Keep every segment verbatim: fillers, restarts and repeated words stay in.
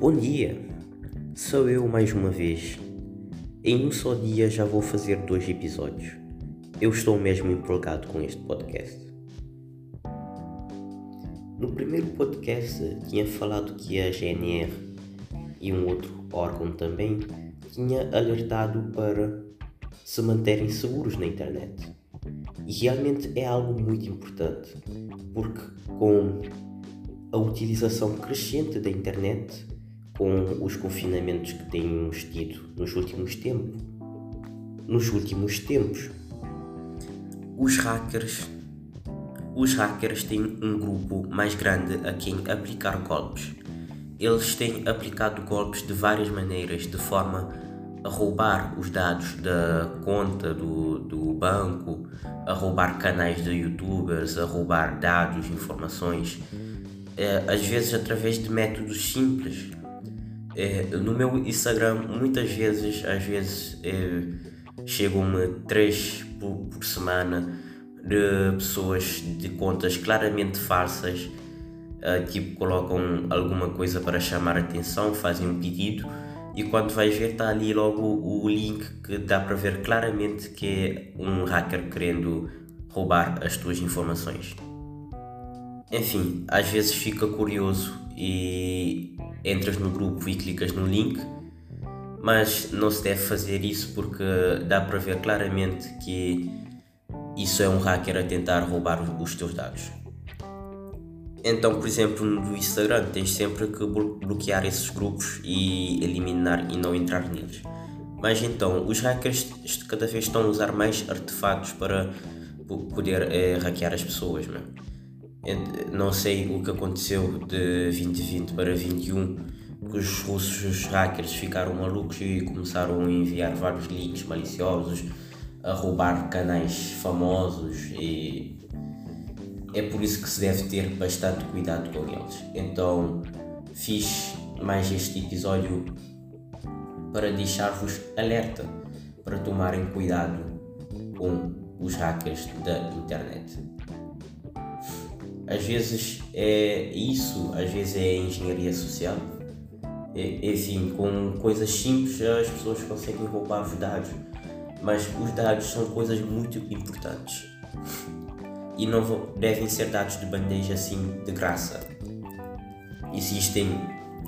Bom dia, sou eu mais uma vez. Em um só dia já vou fazer dois episódios. Eu estou mesmo empolgado com este podcast. No primeiro podcast tinha falado que a G N R e um outro órgão também tinha alertado para se manterem seguros na internet. E realmente é algo muito importante, porque com a utilização crescente da internet, com os confinamentos que temos tido nos últimos tempos, nos últimos tempos, os hackers, os hackers têm um grupo mais grande a quem aplicar golpes. Eles têm aplicado golpes de várias maneiras, de forma a roubar os dados da conta do, do banco, a roubar canais de youtubers, a roubar dados, informações, é, às vezes através de métodos simples. É, no meu Instagram, muitas vezes, às vezes é, chegam-me três por, por semana de pessoas de contas claramente falsas. Uh, tipo, colocam alguma coisa para chamar a atenção, fazem um pedido e quando vais ver está ali logo o link que dá para ver claramente que é um hacker querendo roubar as tuas informações. Enfim, às vezes fica curioso e entras no grupo e clicas no link, mas não se deve fazer isso porque dá para ver claramente que isso é um hacker a tentar roubar os teus dados. Então, por exemplo, no Instagram tens sempre que bloquear esses grupos e eliminar e não entrar neles. Mas então, os hackers cada vez estão a usar mais artefatos para poder é, hackear as pessoas. Né? Não sei o que aconteceu de vinte e vinte para vinte e um, que os russos, os hackers ficaram malucos e começaram a enviar vários links maliciosos, a roubar canais famosos e... É por isso que se deve ter bastante cuidado com eles. Então, fiz mais este episódio para deixar-vos alerta para tomarem cuidado com os hackers da internet. Às vezes é isso, às vezes é engenharia social. É, enfim, com coisas simples as pessoas conseguem roubar os dados, mas os dados são coisas muito importantes. E não devem ser dados de bandeja assim de graça. Existem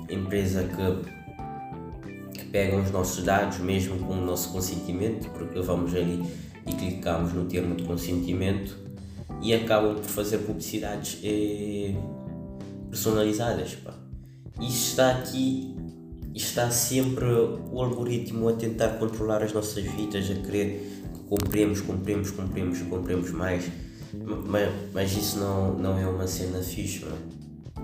empresas que, que pegam os nossos dados mesmo com o nosso consentimento, porque vamos ali e clicamos no termo de consentimento e acabam por fazer publicidades eh, personalizadas. Pá. E está aqui, está sempre o algoritmo a tentar controlar as nossas vidas, a querer que compremos, compremos, compremos, compremos mais. Mas, mas isso não, não é uma cena fixe, não é?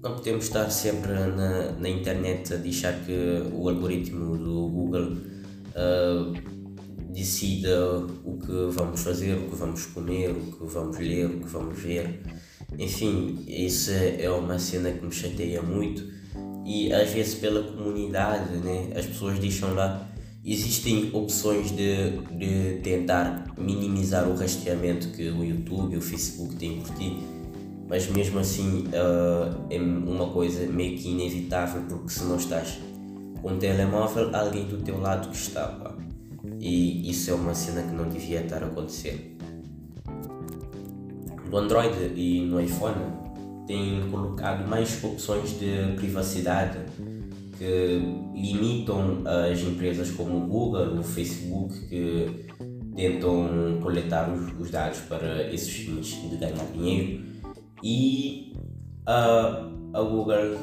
Não podemos estar sempre na, na internet a deixar que o algoritmo do Google uh, decida o que vamos fazer, o que vamos comer, o que vamos ler, o que vamos ver. Enfim, isso é uma cena que me chateia muito e às vezes pela comunidade, né? As pessoas deixam lá. Existem opções de, de tentar minimizar o rastreamento que o YouTube e o Facebook têm por ti, mas mesmo assim uh, é uma coisa meio que inevitável, porque se não estás com um telemóvel, alguém do teu lado que está, pá. E isso é uma cena que não devia estar a acontecer. No Android e no iPhone têm colocado mais opções de privacidade, que limitam as empresas como o Google, o Facebook, que tentam coletar os, os dados para esses fins de ganhar dinheiro. E a, a Google,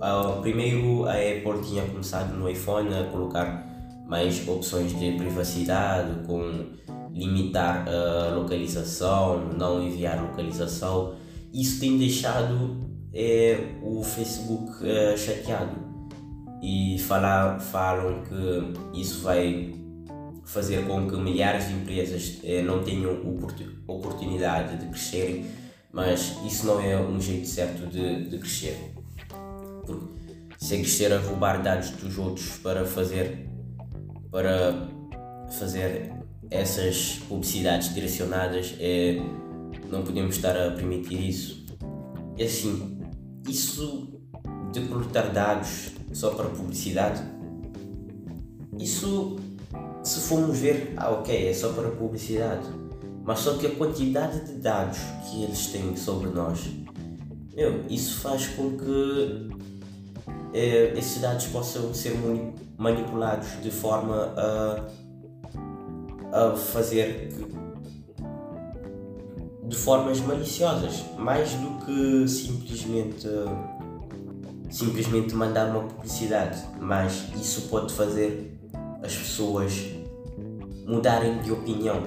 a, primeiro a Apple tinha começado no iPhone a colocar mais opções de privacidade, com limitar a localização, não enviar localização. Isso tem deixado é, o Facebook é, chateado. E falar, falam que isso vai fazer com que milhares de empresas eh, não tenham oportun- oportunidade de crescerem, mas isso não é um jeito certo de, de crescer. Porque se crescer a roubar dados dos outros para fazer, para fazer essas publicidades direcionadas, eh, não podemos estar a permitir isso. E assim, isso de coletar dados só para publicidade. Isso, se formos ver, ah ok, é só para publicidade, mas só que a quantidade de dados que eles têm sobre nós, meu, isso faz com que eh, esses dados possam ser manipulados de forma a, a fazer que, de formas maliciosas, mais do que simplesmente simplesmente mandar uma publicidade, mas isso pode fazer as pessoas mudarem de opinião.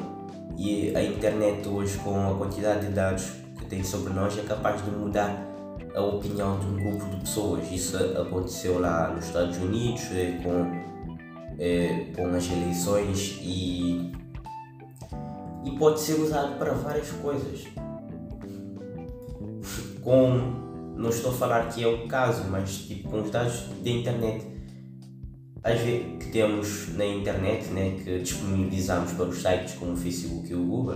E a internet hoje, com a quantidade de dados que tem sobre nós, é capaz de mudar a opinião de um grupo de pessoas. Isso aconteceu lá nos Estados Unidos é, com, é, com as eleições e, e pode ser usado para várias coisas. Com, não estou a falar que é o caso, mas tipo, com os dados da internet, às vezes, que temos na internet, né, que disponibilizamos para os sites como o Facebook e o Google,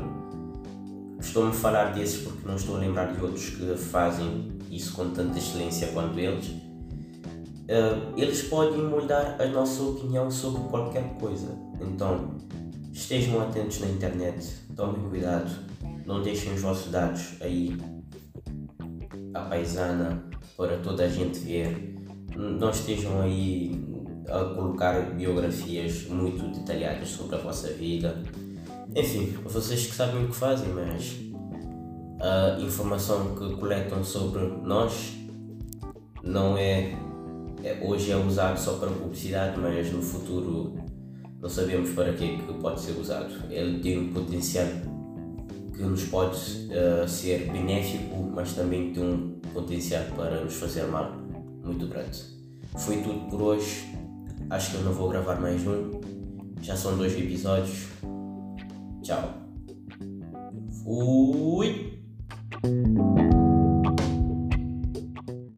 costumo falar desses porque não estou a lembrar de outros que fazem isso com tanta excelência quanto eles. Uh, eles podem mudar a nossa opinião sobre qualquer coisa. Então, estejam atentos na internet, tomem cuidado, não deixem os vossos dados aí à paisana para toda a gente ver. Não estejam aí a colocar biografias muito detalhadas sobre a vossa vida. Enfim, vocês que sabem o que fazem, mas a informação que coletam sobre nós não é, é hoje é usado só para publicidade, mas no futuro não sabemos para que, que pode ser usado. Ele tem um potencial que nos pode uh, ser benéfico, mas também tem um potencial para nos fazer mal muito grande. Foi tudo por hoje. Acho que eu não vou gravar mais um. Já são dois episódios. Tchau. Fui.